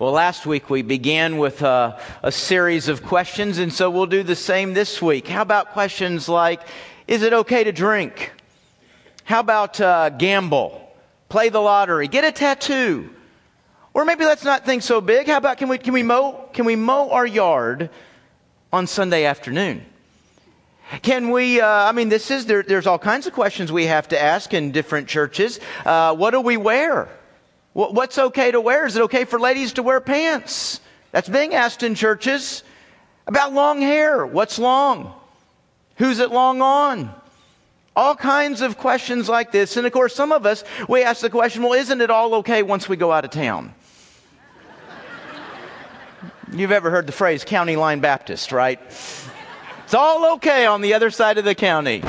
Well, last week we began with a series of questions, and so we'll do the same this week. How about questions like, is it okay to drink? How about gamble? Play the lottery? Get a tattoo? Or maybe let's not think so big. How about can we mow our yard on Sunday afternoon? Can we, there's all kinds of questions we have to ask in different churches. What do we wear? What's okay to wear? Is it okay for ladies to wear pants? That's being asked in churches. About long hair. What's long? Who's it long on? All kinds of questions like this. And of course, some of us, we ask the question, well, isn't it all okay once we go out of town? You've ever heard the phrase county line Baptist, right? It's all okay on the other side of the county.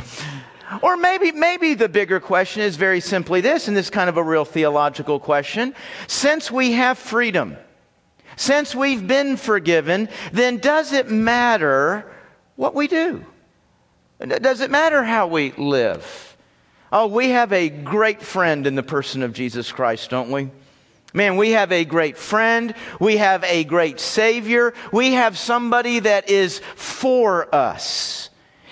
Or maybe the bigger question is very simply this, and this is kind of a real theological question. Since we have freedom, since we've been forgiven, then does it matter what we do? Does it matter how we live? Oh, we have a great friend in the person of Jesus Christ, don't we? Man, we have a great friend. We have a great Savior. We have somebody that is for us.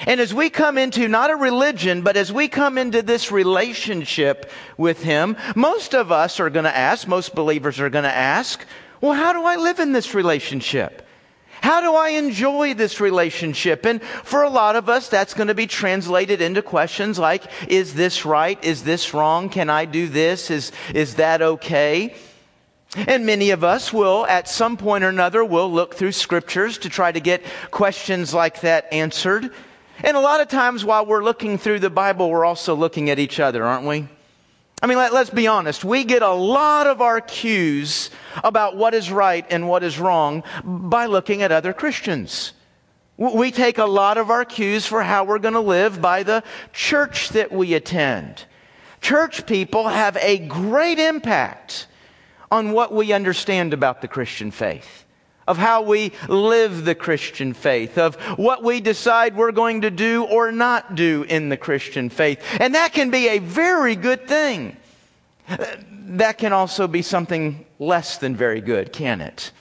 And as we come into, not a religion, but as we come into this relationship with Him, most of us are going to ask, most believers are going to ask, well, how do I live in this relationship? How do I enjoy this relationship? And for a lot of us, that's going to be translated into questions like, is this right? Is this wrong? Can I do this? Is that okay? And many of us will, at some point or another, will look through scriptures to try to get questions like that answered. And a lot of times while we're looking through the Bible, we're also looking at each other, aren't we? I mean, let's be honest. We get a lot of our cues about what is right and what is wrong by looking at other Christians. We take a lot of our cues for how we're going to live by the church that we attend. Church people have a great impact on what we understand about the Christian faith, of how we live the Christian faith, of what we decide we're going to do or not do in the Christian faith. And that can be a very good thing. That can also be something less than very good, can it?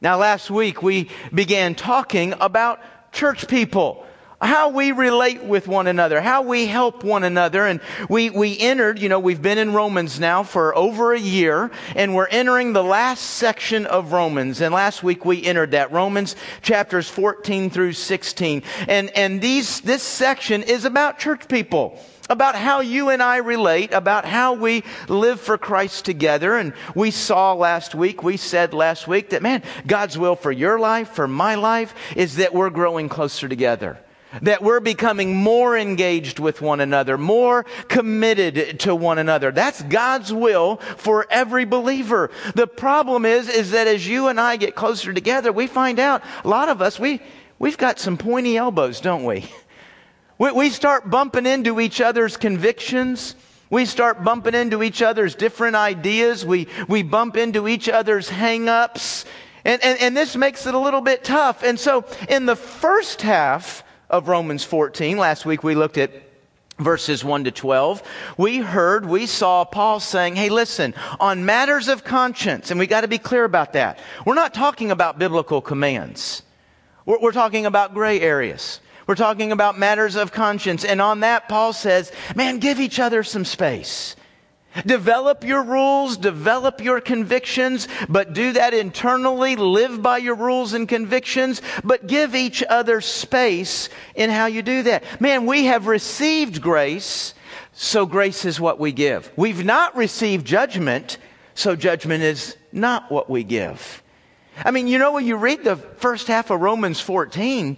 Now, last week we began talking about church people, how we relate with one another, how we help one another. And we entered, we've been in Romans now for over a year, and we're entering the last section of Romans. And last week we entered that, Romans chapters 14 through 16. And this section is about church people, about how you and I relate, about how we live for Christ together. And we said last week that, man, God's will for your life, for my life, is that we're growing closer together, that we're becoming more engaged with one another, more committed to one another. That's God's will for every believer. The problem is that as you and I get closer together, we find out a lot of us, we've got some pointy elbows, don't we? We start bumping into each other's convictions. We start bumping into each other's different ideas. We bump into each other's hang-ups. And this makes it a little bit tough. And so in the first half of Romans 14, last week we looked at verses 1 to 12, we saw Paul saying, hey, listen, on matters of conscience, and we got to be clear about that. We're not talking about biblical commands. We're talking about gray areas. We're talking about matters of conscience. And on that, Paul says, man, give each other some space. Develop your rules, develop your convictions, but do that internally. Live by your rules and convictions, but give each other space in how you do that. Man, we have received grace, so grace is what we give. We've not received judgment, so judgment is not what we give. I mean, when you read the first half of Romans 14,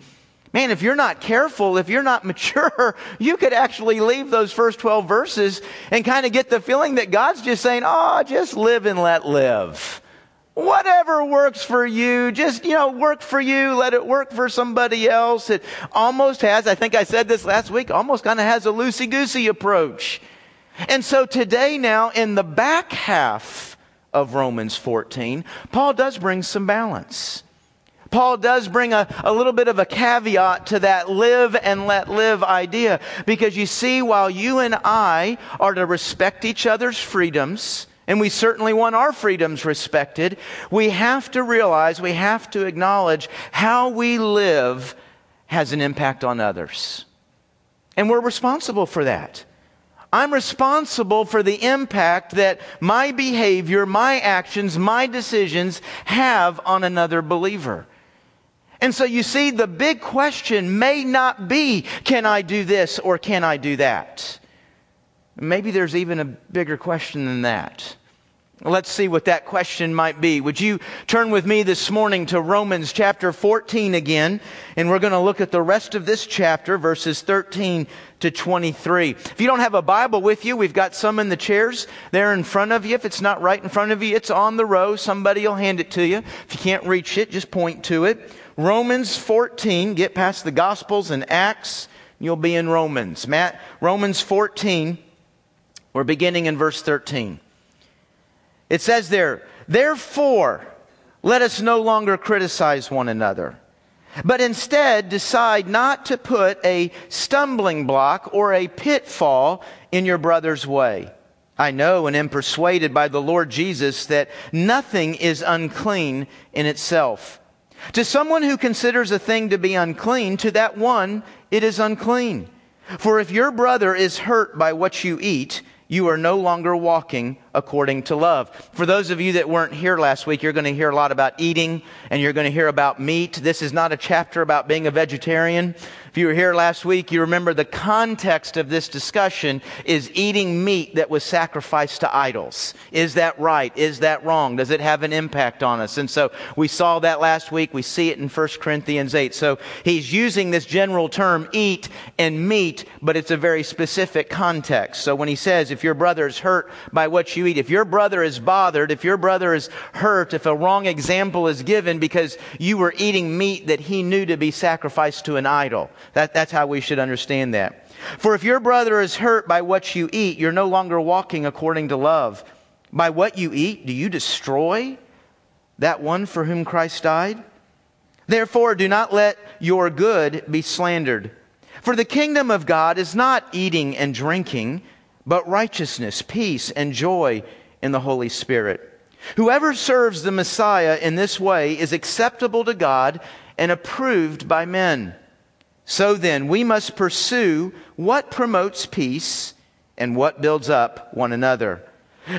man, if you're not careful, if you're not mature, you could actually leave those first 12 verses and kind of get the feeling that God's just saying, oh, just live and let live. Whatever works for you, just, work for you, let it work for somebody else. It almost has, I think I said this last week, almost kind of has a loosey-goosey approach. And so today now, in the back half of Romans 14, Paul does bring some balance. Paul does bring a little bit of a caveat to that live and let live idea. Because you see, while you and I are to respect each other's freedoms, and we certainly want our freedoms respected, we have to realize, we have to acknowledge how we live has an impact on others. And we're responsible for that. I'm responsible for the impact that my behavior, my actions, my decisions have on another believer. And so you see, the big question may not be, can I do this or can I do that? Maybe there's even a bigger question than that. Let's see what that question might be. Would you turn with me this morning to Romans chapter 14 again? And we're going to look at the rest of this chapter, verses 13 to 23. If you don't have a Bible with you, we've got some in the chairs there in front of you. If it's not right in front of you, it's on the row. Somebody will hand it to you. If you can't reach it, just point to it. Romans 14, get past the Gospels and Acts, and you'll be in Romans. Matt, Romans 14, we're beginning in verse 13. It says there, therefore, let us no longer criticize one another, but instead decide not to put a stumbling block or a pitfall in your brother's way. I know and am persuaded by the Lord Jesus that nothing is unclean in itself. To someone who considers a thing to be unclean, to that one it is unclean. For if your brother is hurt by what you eat, you are no longer walking according to love. For those of you that weren't here last week, you're going to hear a lot about eating and you're going to hear about meat. This is not a chapter about being a vegetarian. If you were here last week, you remember the context of this discussion is eating meat that was sacrificed to idols. Is that right? Is that wrong? Does it have an impact on us? And so we saw that last week. We see it in 1 Corinthians 8. So he's using this general term, eat and meat, but it's a very specific context. So when he says, if your brother is hurt by what you eat, if your brother is bothered, if your brother is hurt, if a wrong example is given because you were eating meat that he knew to be sacrificed to an idol, that's how we should understand that. For if your brother is hurt by what you eat, you're no longer walking according to love. By what you eat, do you destroy that one for whom Christ died? Therefore, do not let your good be slandered. For the kingdom of God is not eating and drinking, but righteousness, peace, and joy in the Holy Spirit. Whoever serves the Messiah in this way is acceptable to God and approved by men. So then, we must pursue what promotes peace and what builds up one another.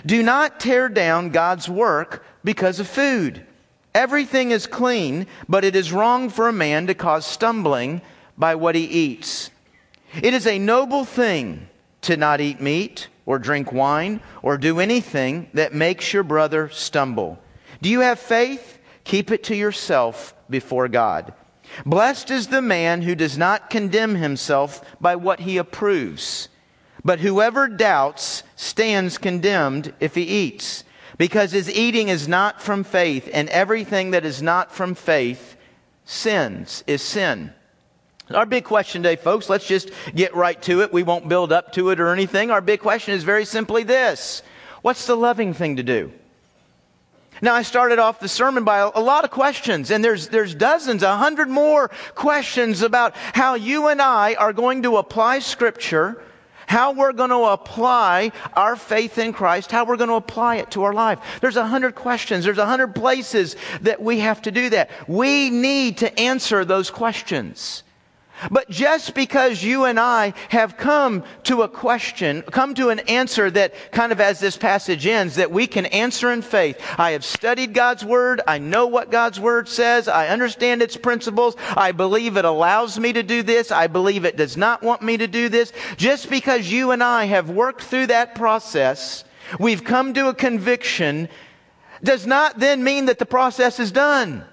Do not tear down God's work because of food. Everything is clean, but it is wrong for a man to cause stumbling by what he eats. It is a noble thing to not eat meat or drink wine or do anything that makes your brother stumble. Do you have faith? Keep it to yourself before God. Blessed is the man who does not condemn himself by what he approves. But whoever doubts stands condemned if he eats, because his eating is not from faith, and everything that is not from faith is sin. Our big question today, folks, let's just get right to it. We won't build up to it or anything. Our big question is very simply this. What's the loving thing to do? Now, I started off the sermon by a lot of questions, and there's dozens, 100 more questions about how you and I are going to apply Scripture, how we're going to apply our faith in Christ, how we're going to apply it to our life. There's 100 questions. There's 100 places that we have to do that. We need to answer those questions. But just because you and I have come to a question, come to an answer that kind of as this passage ends, that we can answer in faith. I have studied God's Word. I know what God's Word says. I understand its principles. I believe it allows me to do this. I believe it does not want me to do this. Just because you and I have worked through that process, we've come to a conviction, does not then mean that the process is done.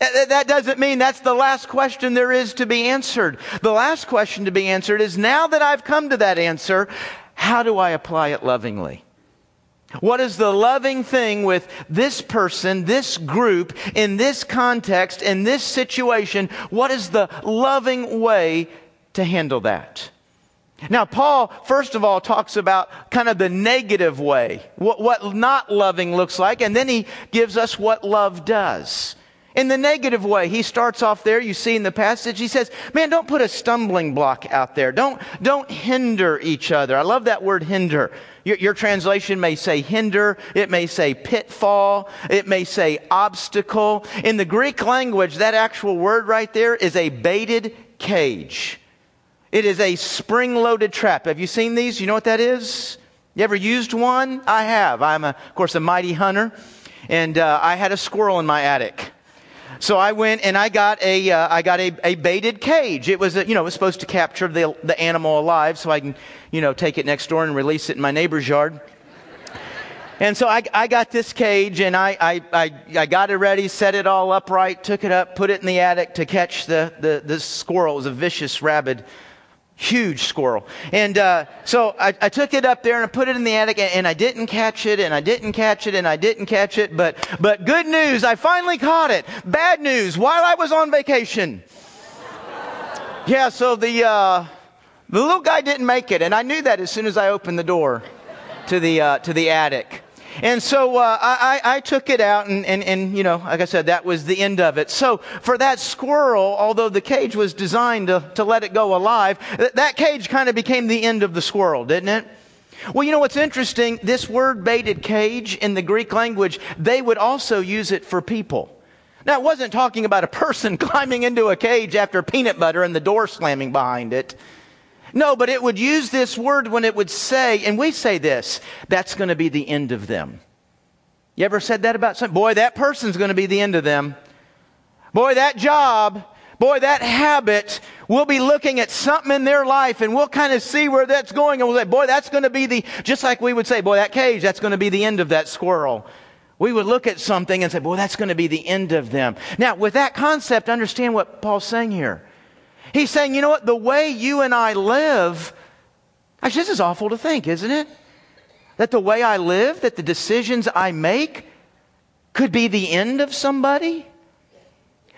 That doesn't mean that's the last question there is to be answered. The last question to be answered is, now that I've come to that answer, how do I apply it lovingly? What is the loving thing with this person, this group, in this context, in this situation? What is the loving way to handle that? Now, Paul, first of all, talks about kind of the negative way, what not loving looks like, and then he gives us what love does. in the negative way. He starts off there, you see in the passage, he says, man, don't put a stumbling block out there. Don't hinder each other. I love that word hinder. Your translation may say hinder. It may say pitfall. It may say obstacle. In the Greek language, that actual word right there is a baited cage. It is a spring-loaded trap. Have you seen these? You know what that is? You ever used one? I have. I'm, of course, a mighty hunter. And I had a squirrel in my attic. So I went and I got a baited cage. It was, it was supposed to capture the animal alive so I can, take it next door and release it in my neighbor's yard. And so I got this cage and I got it ready, set it all upright, took it up, put it in the attic to catch the squirrel. It was a vicious, rabid, huge squirrel. And so I took it up there and I put it in the attic and I didn't catch it and I didn't catch it and I didn't catch it. But good news, I finally caught it. Bad news, while I was on vacation. Yeah, so the little guy didn't make it. And I knew that as soon as I opened the door to the attic. And so I took it out and like I said, that was the end of it. So for that squirrel, although the cage was designed to let it go alive, that cage kind of became the end of the squirrel, didn't it? Well, you know what's interesting? This word baited cage in the Greek language, they would also use it for people. Now, it wasn't talking about a person climbing into a cage after peanut butter and the door slamming behind it. No, but it would use this word when it would say, and we say this, that's going to be the end of them. You ever said that about something? Boy, that person's going to be the end of them. Boy, that job, boy, that habit, we'll be looking at something in their life and we'll kind of see where that's going. And we'll say, boy, that's going to be just like we would say, boy, that cage, that's going to be the end of that squirrel. We would look at something and say, boy, that's going to be the end of them. Now, with that concept, understand what Paul's saying here. He's saying, you know what, the way you and I live, actually this is awful to think, isn't it? That the way I live, that the decisions I make could be the end of somebody.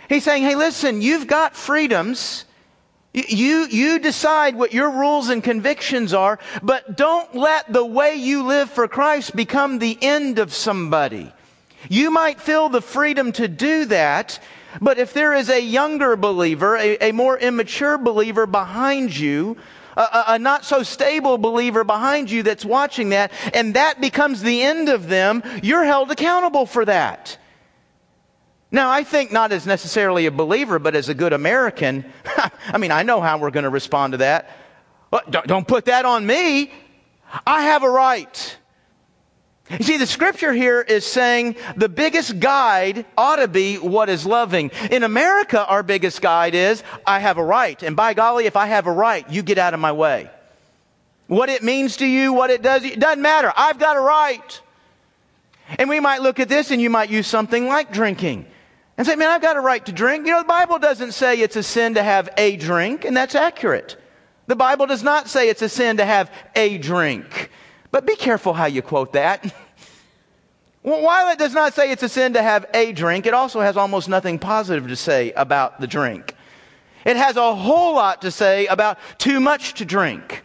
He's saying, hey, listen, you've got freedoms. You decide what your rules and convictions are, but don't let the way you live for Christ become the end of somebody. You might feel the freedom to do that, but if there is a younger believer, a more immature believer behind you, a not so stable believer behind you that's watching that, and that becomes the end of them, you're held accountable for that. Now, I think not as necessarily a believer, but as a good American, I mean, I know how we're going to respond to that. But don't put that on me. I have a right. You see, the scripture here is saying the biggest guide ought to be what is loving. In America, our biggest guide is, I have a right. And by golly, if I have a right, you get out of my way. What it means to you, what it doesn't matter. I've got a right. And we might look at this and you might use something like drinking and say, man, I've got a right to drink. You know, the Bible doesn't say it's a sin to have a drink, and that's accurate. The Bible does not say it's a sin to have a drink. But be careful how you quote that. Well, while it does not say it's a sin to have a drink, it also has almost nothing positive to say about the drink. It has a whole lot to say about too much to drink.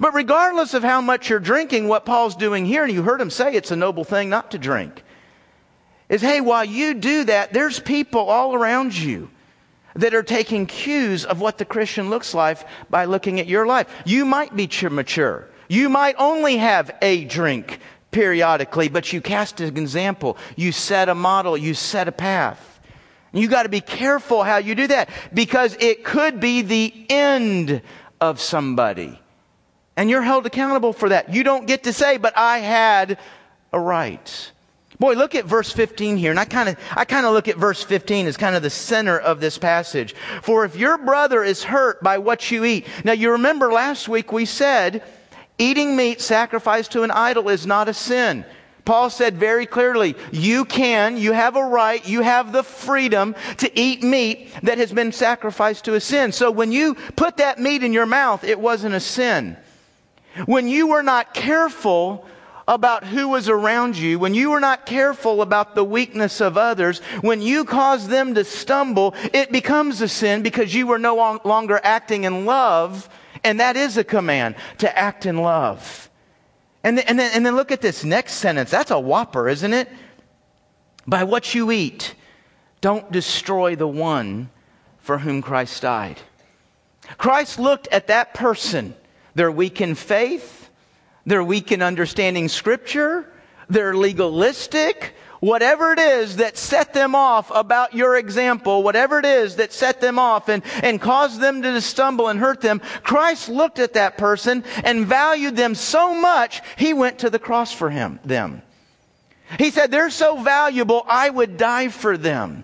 But regardless of how much you're drinking, what Paul's doing here, and you heard him say it's a noble thing not to drink, is, hey, while you do that, there's people all around you that are taking cues of what the Christian looks like by looking at your life. You might be mature. You might only have a drink periodically, but you cast an example. You set a model. You set a path. You got to be careful how you do that because it could be the end of somebody. And you're held accountable for that. You don't get to say, but I had a right. Boy, look at verse 15 here. And I kind of look at verse 15 as kind of the center of this passage. For if your brother is hurt by what you eat. Now, you remember last week we said, eating meat sacrificed to an idol is not a sin. Paul said very clearly, you have a right, you have the freedom to eat meat that has been sacrificed to a sin. So when you put that meat in your mouth, it wasn't a sin. When you were not careful about who was around you, when you were not careful about the weakness of others, when you caused them to stumble, it becomes a sin because you were no longer acting in love. And that is a command, to act in love. And then look at this next sentence. That's a whopper, isn't it? By what you eat, Don't destroy the one for whom Christ died. Christ looked at that person, their weakened faith, their weakened understanding Scripture, their legalistic, whatever it is that set them off about your example, whatever it is that set them off and caused them to stumble and hurt them, Christ looked at that person and valued them so much, He went to the cross for them. He said, they're so valuable, I would die for them.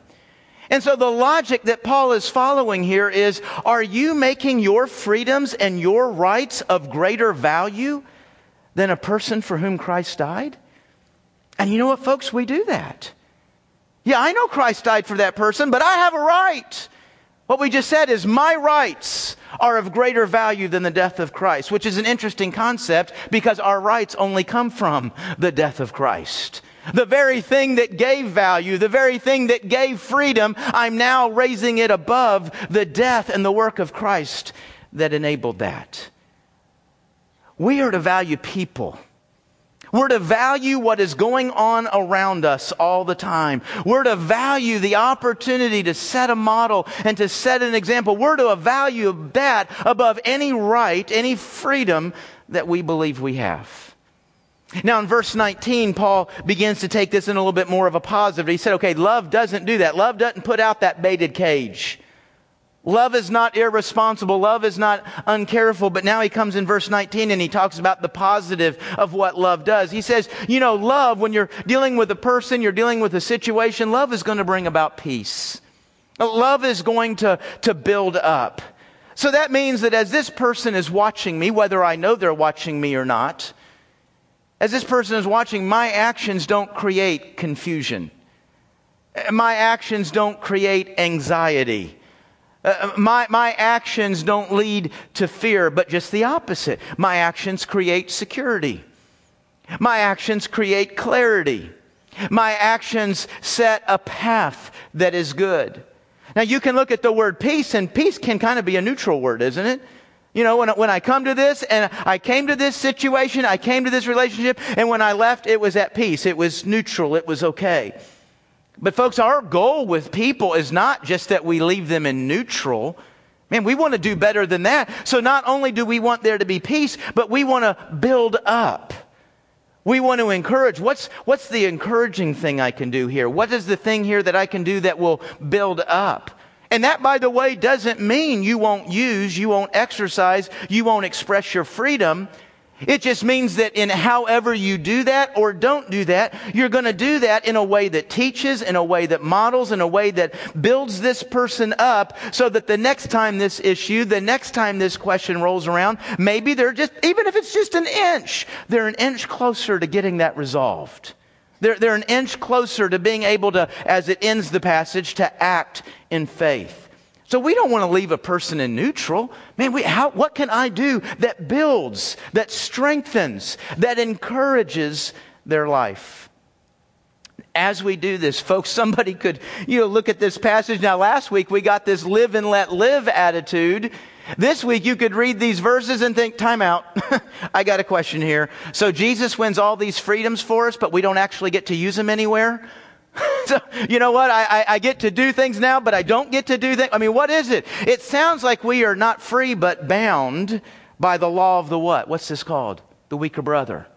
And so the logic that Paul is following here is, are you making your freedoms and your rights of greater value than a person for whom Christ died? And you know what, folks? We do that. Yeah, I know Christ died for that person, but I have a right. What we just said is my rights are of greater value than the death of Christ, which is an interesting concept because our rights only come from the death of Christ. The very thing that gave value, the very thing that gave freedom, I'm now raising it above the death and the work of Christ that enabled that. We are to value people. We're to value what is going on around us all the time. We're to value the opportunity to set a model and to set an example. We're to value that above any right, any freedom that we believe we have. Now in verse 19, Paul begins to take this in a little bit more of a positive. He said, okay, love doesn't do that. Love doesn't put out that baited cage. Love is not irresponsible. Love is not uncareful. But now he comes in verse 19 and he talks about the positive of what love does. He says, you know, love, when you're dealing with a person, you're dealing with a situation, love is going to bring about peace. Love is going to build up. So that means that as this person is watching me, whether I know they're watching me or not, as this person is watching, my actions don't create confusion. My actions don't create anxiety. My actions don't lead to fear, but just the opposite. My actions create security. My actions create clarity. My actions set a path that is good. Now you can look at the word peace, and peace can kind of be a neutral word, isn't it? You know, when I come to this, and I came to this situation, I came to this relationship, and when I left, it was at peace. It was neutral. It was okay. But folks, our goal with people is not just that we leave them in neutral. Man, we want to do better than that. So not only do we want there to be peace, but we want to build up. We want to encourage. What's the encouraging thing I can do here? What is the thing here that I can do that will build up? And that, by the way, doesn't mean you won't use, you won't exercise, you won't express your freedom. It just means that in however you do that or don't do that, you're going to do that in a way that teaches, in a way that models, in a way that builds this person up so that the next time this issue, the next time this question rolls around, maybe they're just, even if it's just an inch, they're an inch closer to getting that resolved. They're an inch closer to being able to, as it ends the passage, to act in faith. So we don't want to leave a person in neutral. Man, what can I do that builds, that strengthens, that encourages their life? As we do this, folks, somebody could, look at this passage. Now, last week we got this live and let live attitude. This week you could read these verses and think, time out. I got a question here. So Jesus wins all these freedoms for us, but we don't actually get to use them anywhere. So, you know what? I get to do things now, but I don't get to do things. I mean, what is it? It sounds like we are not free, but bound by the law of the what? What's this called? The weaker brother.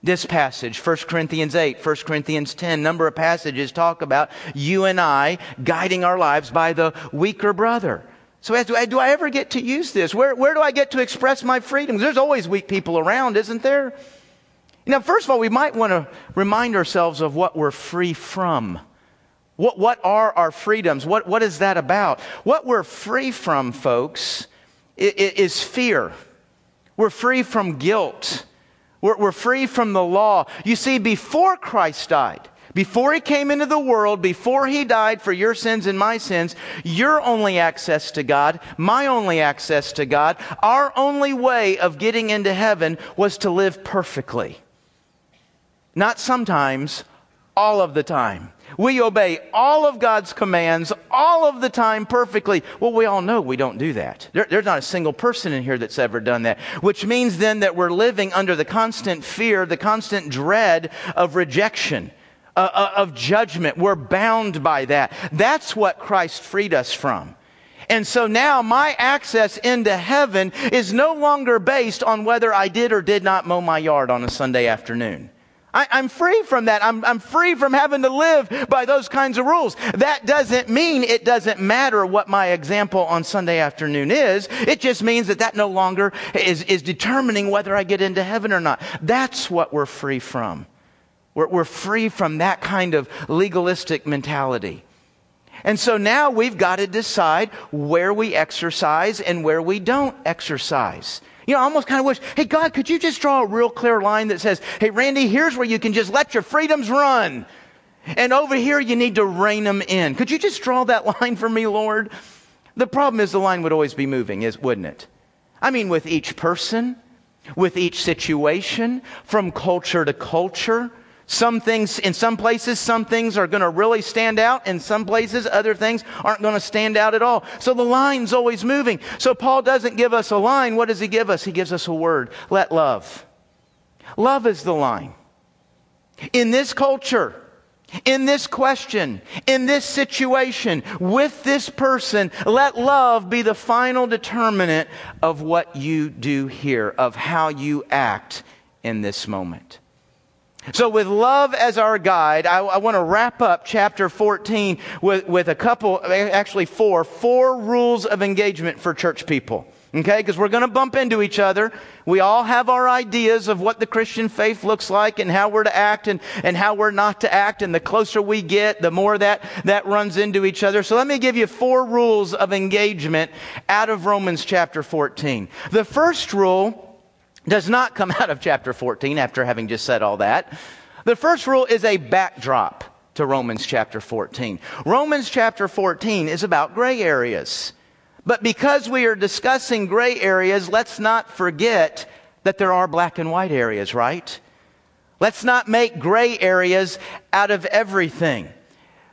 This passage, 1 Corinthians 8, 1 Corinthians 10, number of passages talk about you and I guiding our lives by the weaker brother. So do I ever get to use this? Where do I get to express my freedoms? There's always weak people around, isn't there? Now, first of all, we might want to remind ourselves of what we're free from. What are our freedoms? What is that about? What we're free from, folks, is fear. We're free from guilt. We're free from the law. You see, before Christ died, before He came into the world, before He died for your sins and my sins, your only access to God, my only access to God, our only way of getting into heaven was to live perfectly. Not sometimes, all of the time. We obey all of God's commands all of the time perfectly. Well, we all know we don't do that. There's not a single person in here that's ever done that, which means then that we're living under the constant fear, the constant dread of rejection, of judgment. We're bound by that. That's what Christ freed us from. And so now my access into heaven is no longer based on whether I did or did not mow my yard on a Sunday afternoon. I'm free from that. I'm free from having to live by those kinds of rules. That doesn't mean it doesn't matter what my example on Sunday afternoon is. It just means that no longer is determining whether I get into heaven or not. That's what we're free from. We're free from that kind of legalistic mentality. And so now we've got to decide where we exercise and where we don't exercise. You know, I almost kind of wish, hey, God, could you just draw a real clear line that says, hey, Randy, here's where you can just let your freedoms run. And over here, you need to rein them in. Could you just draw that line for me, Lord? The problem is the line would always be moving, wouldn't it? I mean, with each person, with each situation, from culture to culture. Some things, in some places, some things are going to really stand out. In some places, other things aren't going to stand out at all. So the line's always moving. So Paul doesn't give us a line. What does he give us? He gives us a word. Let love. Love is the line. In this culture, in this question, in this situation, with this person, let love be the final determinant of what you do here, of how you act in this moment. So with love as our guide, I want to wrap up chapter 14 with a couple, actually four rules of engagement for church people. Okay, because we're going to bump into each other. We all have our ideas of what the Christian faith looks like and how we're to act and how we're not to act. And the closer we get, the more that runs into each other. So let me give you four rules of engagement out of Romans chapter 14. The first rule does not come out of chapter 14 after having just said all that. The first rule is a backdrop to Romans chapter 14. Romans chapter 14 is about gray areas. But because we are discussing gray areas, let's not forget that there are black and white areas, right? Let's not make gray areas out of everything.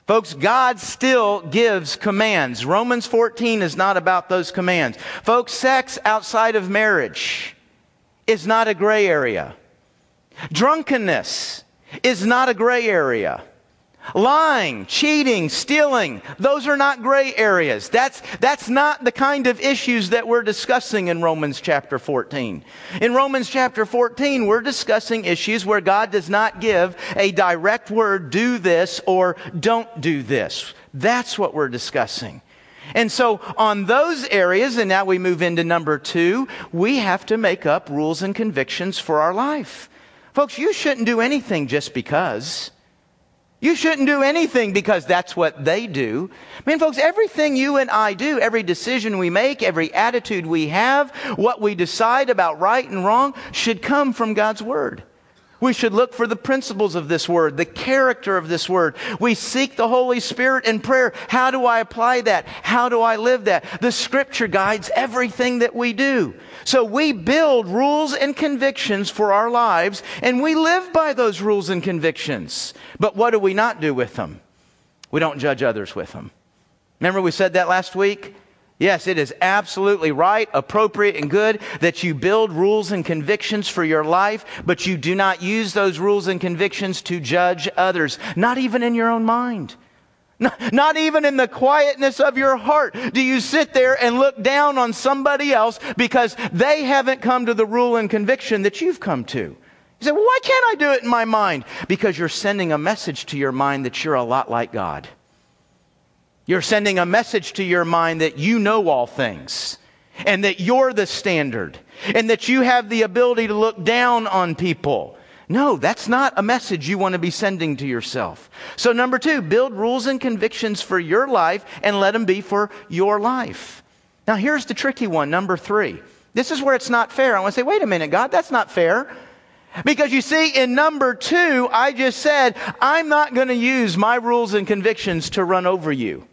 Folks, God still gives commands. Romans 14 is not about those commands. Folks, sex outside of marriage is not a gray area. Drunkenness is not a gray area. Lying, cheating, stealing, those are not gray areas. That's not the kind of issues that we're discussing in Romans chapter 14. In Romans chapter 14, we're discussing issues where God does not give a direct word, do this or don't do this. That's what we're discussing. And so on those areas, and now we move into number 2, we have to make up rules and convictions for our life. Folks, you shouldn't do anything just because. You shouldn't do anything because that's what they do. I mean, folks, everything you and I do, every decision we make, every attitude we have, what we decide about right and wrong should come from God's word. We should look for the principles of this word, the character of this word. We seek the Holy Spirit in prayer. How do I apply that? How do I live that? The Scripture guides everything that we do. So we build rules and convictions for our lives, and we live by those rules and convictions. But what do we not do with them? We don't judge others with them. Remember we said that last week? Yes, it is absolutely right, appropriate, and good that you build rules and convictions for your life, but you do not use those rules and convictions to judge others, not even in your own mind. Not even in the quietness of your heart do you sit there and look down on somebody else because they haven't come to the rule and conviction that you've come to. You say, well, why can't I do it in my mind? Because you're sending a message to your mind that you're a lot like God. You're sending a message to your mind that you know all things and that you're the standard and that you have the ability to look down on people. No, that's not a message you want to be sending to yourself. So number 2, build rules and convictions for your life and let them be for your life. Now here's the tricky one, number 3. This is where it's not fair. I want to say, wait a minute, God, that's not fair. Because you see, in number 2, I just said, I'm not going to use my rules and convictions to run over you.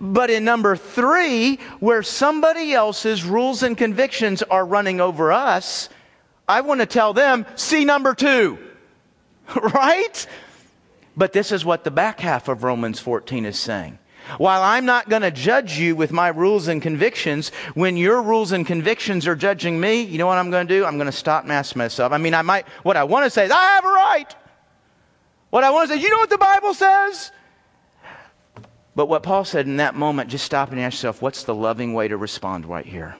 But in number 3, where somebody else's rules and convictions are running over us, I want to tell them, see number 2, right? But this is what the back half of Romans 14 is saying. While I'm not going to judge you with my rules and convictions, when your rules and convictions are judging me, you know what I'm going to do? I'm going to stop and ask myself. I mean, what I want to say is, I have a right. What I want to say, you know what the Bible says? But what Paul said in that moment, just stop and ask yourself, what's the loving way to respond right here?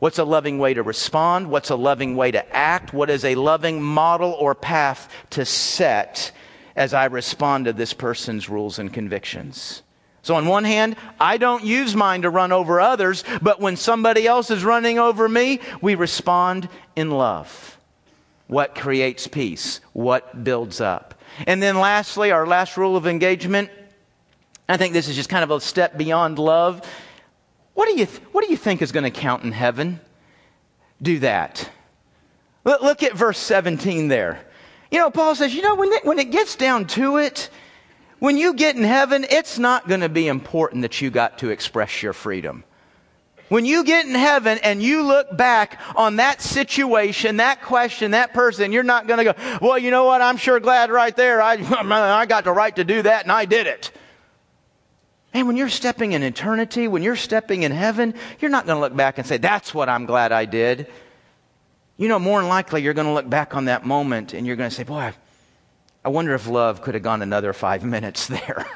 What's a loving way to respond? What's a loving way to act? What is a loving model or path to set as I respond to this person's rules and convictions? So on one hand, I don't use mine to run over others, but when somebody else is running over me, we respond in love. What creates peace? What builds up? And then lastly, our last rule of engagement, I think this is just kind of a step beyond love. What do you think is going to count in heaven? Do that. Look at verse 17 there. You know, Paul says, you know, when it gets down to it, when you get in heaven, it's not going to be important that you got to express your freedom. When you get in heaven and you look back on that situation, that question, that person, you're not going to go, well, you know what? I'm sure glad right there I got the right to do that and I did it. Man, when you're stepping in eternity, when you're stepping in heaven, you're not going to look back and say, that's what I'm glad I did. You know, more than likely, you're going to look back on that moment and you're going to say, boy, I wonder if love could have gone another 5 minutes there.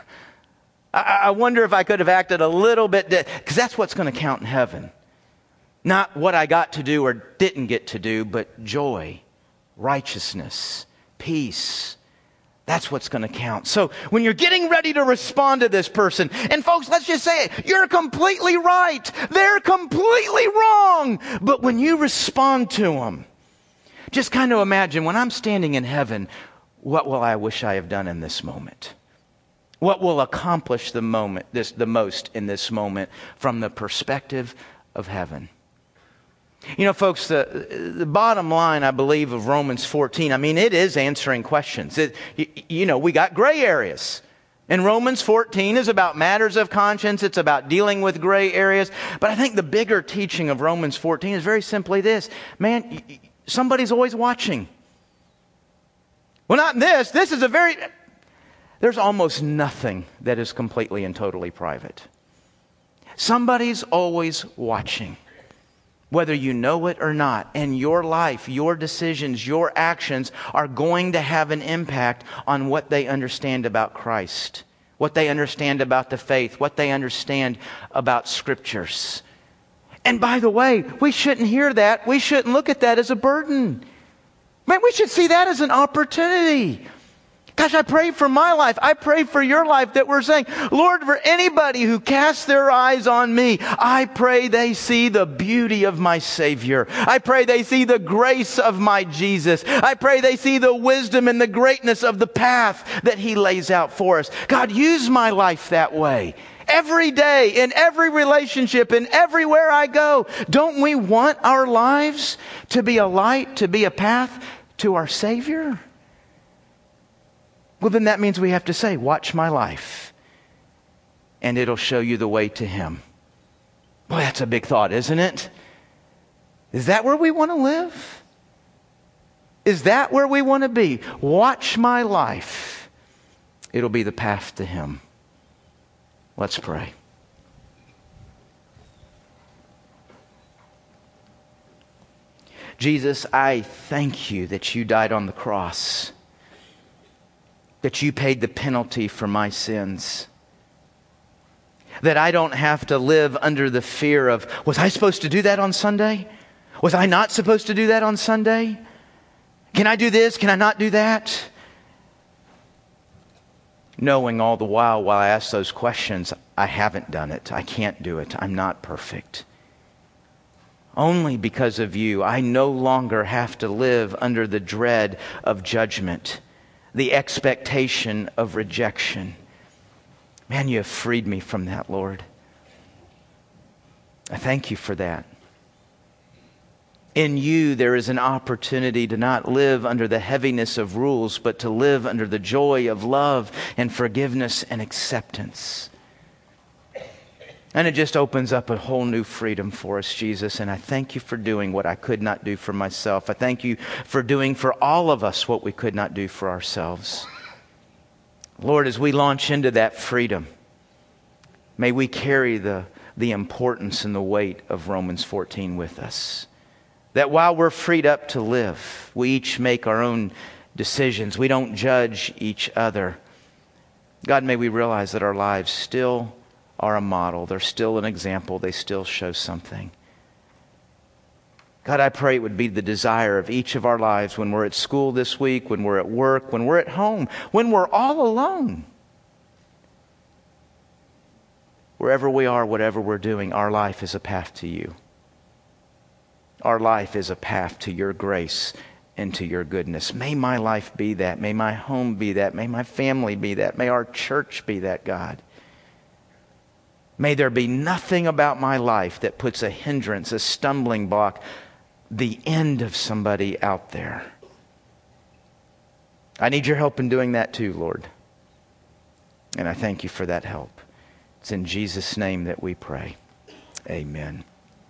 I wonder if I could have acted a little bit, because that's what's going to count in heaven. Not what I got to do or didn't get to do, but joy, righteousness, peace. That's what's going to count. So when you're getting ready to respond to this person, and folks, let's just say it, you're completely right. They're completely wrong. But when you respond to them, just kind of imagine when I'm standing in heaven, what will I wish I have done in this moment? What will accomplish the most in this moment from the perspective of heaven? You know, folks, the bottom line, I believe, of Romans 14, I mean, it is answering questions. You know, we got gray areas. And Romans 14 is about matters of conscience. It's about dealing with gray areas. But I think the bigger teaching of Romans 14 is very simply this. Man, somebody's always watching. Well, not this. This is there's almost nothing that is completely and totally private. Somebody's always watching. Whether you know it or not, and your life, your decisions, your actions are going to have an impact on what they understand about Christ, what they understand about the faith, what they understand about scriptures. And by the way, we shouldn't hear that. We shouldn't look at that as a burden. Man, we should see that as an opportunity. Gosh, I pray for my life. I pray for your life that we're saying, Lord, for anybody who casts their eyes on me, I pray they see the beauty of my Savior. I pray they see the grace of my Jesus. I pray they see the wisdom and the greatness of the path that He lays out for us. God, use my life that way. Every day, in every relationship, and everywhere I go, don't we want our lives to be a light, to be a path to our Savior? Well, then that means we have to say, watch my life, and it'll show you the way to Him. Boy, that's a big thought, isn't it? Is that where we want to live? Is that where we want to be? Watch my life. It'll be the path to Him. Let's pray. Jesus, I thank you that you died on the cross, that you paid the penalty for my sins. That I don't have to live under the fear of, was I supposed to do that on Sunday? Was I not supposed to do that on Sunday? Can I do this? Can I not do that? Knowing all the while I ask those questions, I haven't done it. I can't do it. I'm not perfect. Only because of you, I no longer have to live under the dread of judgment, the expectation of rejection. Man, you have freed me from that, Lord. I thank you for that. In you, there is an opportunity to not live under the heaviness of rules, but to live under the joy of love and forgiveness and acceptance. And it just opens up a whole new freedom for us, Jesus. And I thank you for doing what I could not do for myself. I thank you for doing for all of us what we could not do for ourselves. Lord, as we launch into that freedom, may we carry the importance and the weight of Romans 14 with us. That while we're freed up to live, we each make our own decisions. We don't judge each other. God, may we realize that our lives still are a model. They're still an example. They still show something. God, I pray it would be the desire of each of our lives when we're at school this week, when we're at work, when we're at home, when we're all alone. Wherever we are, whatever we're doing, our life is a path to you. Our life is a path to your grace and to your goodness. May my life be that. May my home be that. May my family be that. May our church be that, God. May there be nothing about my life that puts a hindrance, a stumbling block, the end of somebody out there. I need your help in doing that too, Lord. And I thank you for that help. It's in Jesus' name that we pray. Amen.